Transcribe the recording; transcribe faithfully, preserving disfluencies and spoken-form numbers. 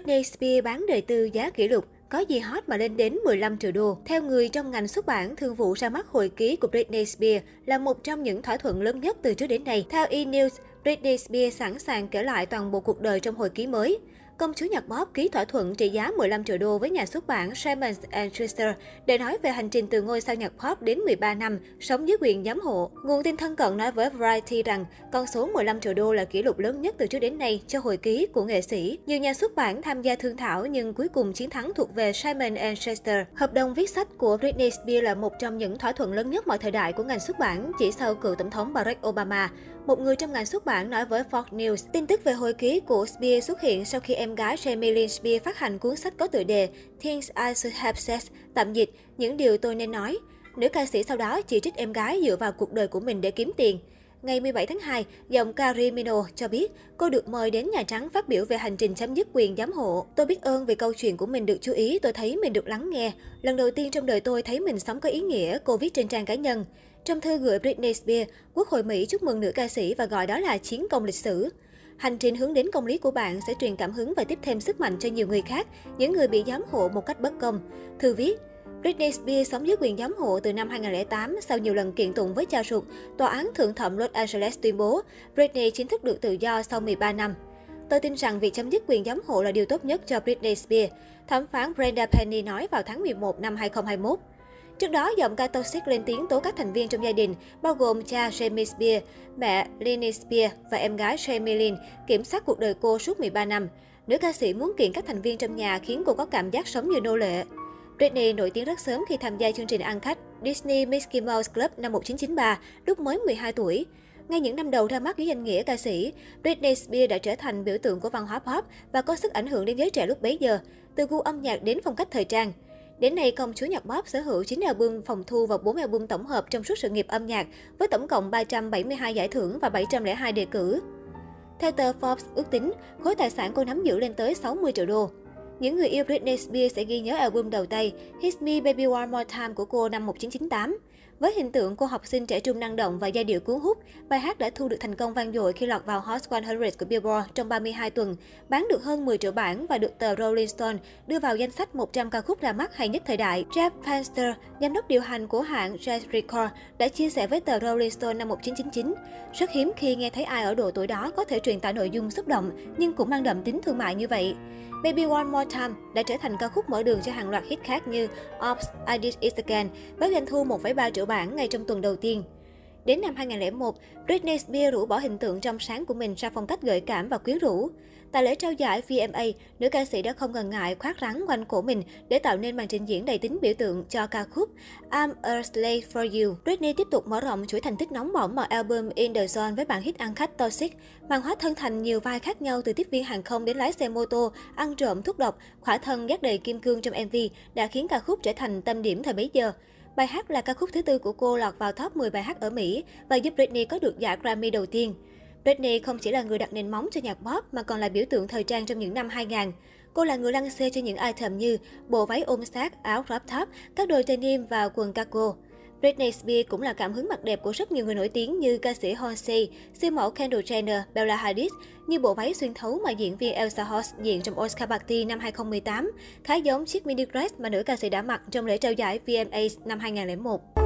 Britney Spears bán đời tư giá kỷ lục, có gì hot mà lên đến mười lăm triệu đô. Theo người trong ngành xuất bản, thương vụ ra mắt hồi ký của Britney Spears là một trong những thỏa thuận lớn nhất từ trước đến nay. Theo E-News, Britney Spears sẵn sàng kể lại toàn bộ cuộc đời trong hồi ký mới. Công chúa nhạc pop ký thỏa thuận trị giá mười lăm triệu đô với nhà xuất bản Simon and Schuster để nói về hành trình từ ngôi sao nhạc pop đến mười ba năm, sống dưới quyền giám hộ. Nguồn tin thân cận nói với Variety rằng con số mười lăm triệu đô là kỷ lục lớn nhất từ trước đến nay cho hồi ký của nghệ sĩ. Nhiều nhà xuất bản tham gia thương thảo nhưng cuối cùng chiến thắng thuộc về Simon and Schuster. Hợp đồng viết sách của Britney Spears là một trong những thỏa thuận lớn nhất mọi thời đại của ngành xuất bản, chỉ sau cựu tổng thống Barack Obama. Một người trong ngành xuất bản nói với Fox News, tin tức về hồi ký của Spears xuất hiện sau khi em gái Jamie Lynn Spears phát hành cuốn sách có tựa đề Things I Should Have Said, tạm dịch, những điều tôi nên nói. Nữ ca sĩ sau đó chỉ trích em gái dựa vào cuộc đời của mình để kiếm tiền. Ngày mười bảy tháng hai, dòng Kylie Minogue cho biết cô được mời đến Nhà Trắng phát biểu về hành trình chấm dứt quyền giám hộ. Tôi biết ơn vì câu chuyện của mình được chú ý, tôi thấy mình được lắng nghe. Lần đầu tiên trong đời tôi thấy mình sống có ý nghĩa, cô viết trên trang cá nhân. Trong thư gửi Britney Spears, Quốc hội Mỹ chúc mừng nữ ca sĩ và gọi đó là chiến công lịch sử. Hành trình hướng đến công lý của bạn sẽ truyền cảm hứng và tiếp thêm sức mạnh cho nhiều người khác, những người bị giám hộ một cách bất công. Thư viết, Britney Spears sống dưới quyền giám hộ từ năm hai nghìn không trăm lẻ tám sau nhiều lần kiện tụng với cha ruột. Tòa án Thượng thẩm Los Angeles tuyên bố Britney chính thức được tự do sau mười ba năm. Tôi tin rằng việc chấm dứt quyền giám hộ là điều tốt nhất cho Britney Spears, thẩm phán Brenda Penny nói vào tháng mười một năm hai nghìn không trăm hai mươi mốt. Trước đó, giọng ca Toxic lên tiếng tố các thành viên trong gia đình, bao gồm cha Jamie Spears, mẹ Lynn Spears và em gái Jamie Lynn, kiểm soát cuộc đời cô suốt mười ba năm. Nữ ca sĩ muốn kiện các thành viên trong nhà khiến cô có cảm giác sống như nô lệ. Britney nổi tiếng rất sớm khi tham gia chương trình ăn khách Disney Mickey Mouse Club năm một nghìn chín trăm chín mươi ba, lúc mới mười hai tuổi. Ngay những năm đầu ra mắt dưới danh nghĩa ca sĩ, Britney Spears đã trở thành biểu tượng của văn hóa pop và có sức ảnh hưởng đến giới trẻ lúc bấy giờ, từ gu âm nhạc đến phong cách thời trang. Đến nay, công chúa nhạc pop sở hữu chín album phòng thu và bốn album tổng hợp trong suốt sự nghiệp âm nhạc, với tổng cộng ba trăm bảy mươi hai giải thưởng và bảy trăm lẻ hai đề cử. Theo tờ Forbes ước tính, khối tài sản cô nắm giữ lên tới sáu mươi triệu đô. Những người yêu Britney Spears sẽ ghi nhớ album đầu tay Hit Me Baby One More Time của cô năm một nghìn chín trăm chín mươi tám. Với hình tượng cô học sinh trẻ trung năng động và giai điệu cuốn hút, bài hát đã thu được thành công vang dội khi lọt vào Hot một trăm của Billboard trong ba mươi hai tuần, bán được hơn mười triệu bản và được tờ Rolling Stone đưa vào danh sách một trăm ca khúc ra mắt hay nhất thời đại. Jeff Fenster, giám đốc điều hành của hãng Jazz Records, đã chia sẻ với tờ Rolling Stone năm một nghìn chín trăm chín mươi chín, rất hiếm khi nghe thấy ai ở độ tuổi đó có thể truyền tải nội dung xúc động nhưng cũng mang đậm tính thương mại như vậy. Baby One More Time đã trở thành ca khúc mở đường cho hàng loạt hit khác như Oops, I Did It Again với doanh thu một phẩy ba triệu bản ngay trong tuần đầu tiên. Đến năm hai nghìn không trăm lẻ một, Britney Spears rũ bỏ hình tượng trong sáng của mình ra phong cách gợi cảm và quyến rũ. Tại lễ trao giải vê em a, nữ ca sĩ đã không ngần ngại khoác rắn quanh cổ mình để tạo nên màn trình diễn đầy tính biểu tượng cho ca khúc I'm a Slave for You. Britney tiếp tục mở rộng chuỗi thành tích nóng bỏng bằng album In the Zone với bản hit ăn khách Toxic, màn hóa thân thành nhiều vai khác nhau từ tiếp viên hàng không đến lái xe mô tô, ăn trộm thuốc độc, khỏa thân gác đầy kim cương trong em vê đã khiến ca khúc trở thành tâm điểm thời bấy giờ. Bài hát là ca khúc thứ tư của cô lọt vào top mười bài hát ở Mỹ và giúp Britney có được giải Grammy đầu tiên. Britney không chỉ là người đặt nền móng cho nhạc pop mà còn là biểu tượng thời trang trong những năm hai nghìn. Cô là người lăng xê cho những item như bộ váy ôm sát, áo crop top, các đôi denim và quần cargo. Britney Spears cũng là cảm hứng mặt đẹp của rất nhiều người nổi tiếng như ca sĩ Halsey, siêu mẫu Kendall Jenner, Bella Hadid, như bộ váy xuyên thấu mà diễn viên Elsa Hosk diện trong Oscar Party năm hai nghìn không trăm mười tám, khá giống chiếc mini dress mà nữ ca sĩ đã mặc trong lễ trao giải vê em a năm hai nghìn không trăm lẻ một.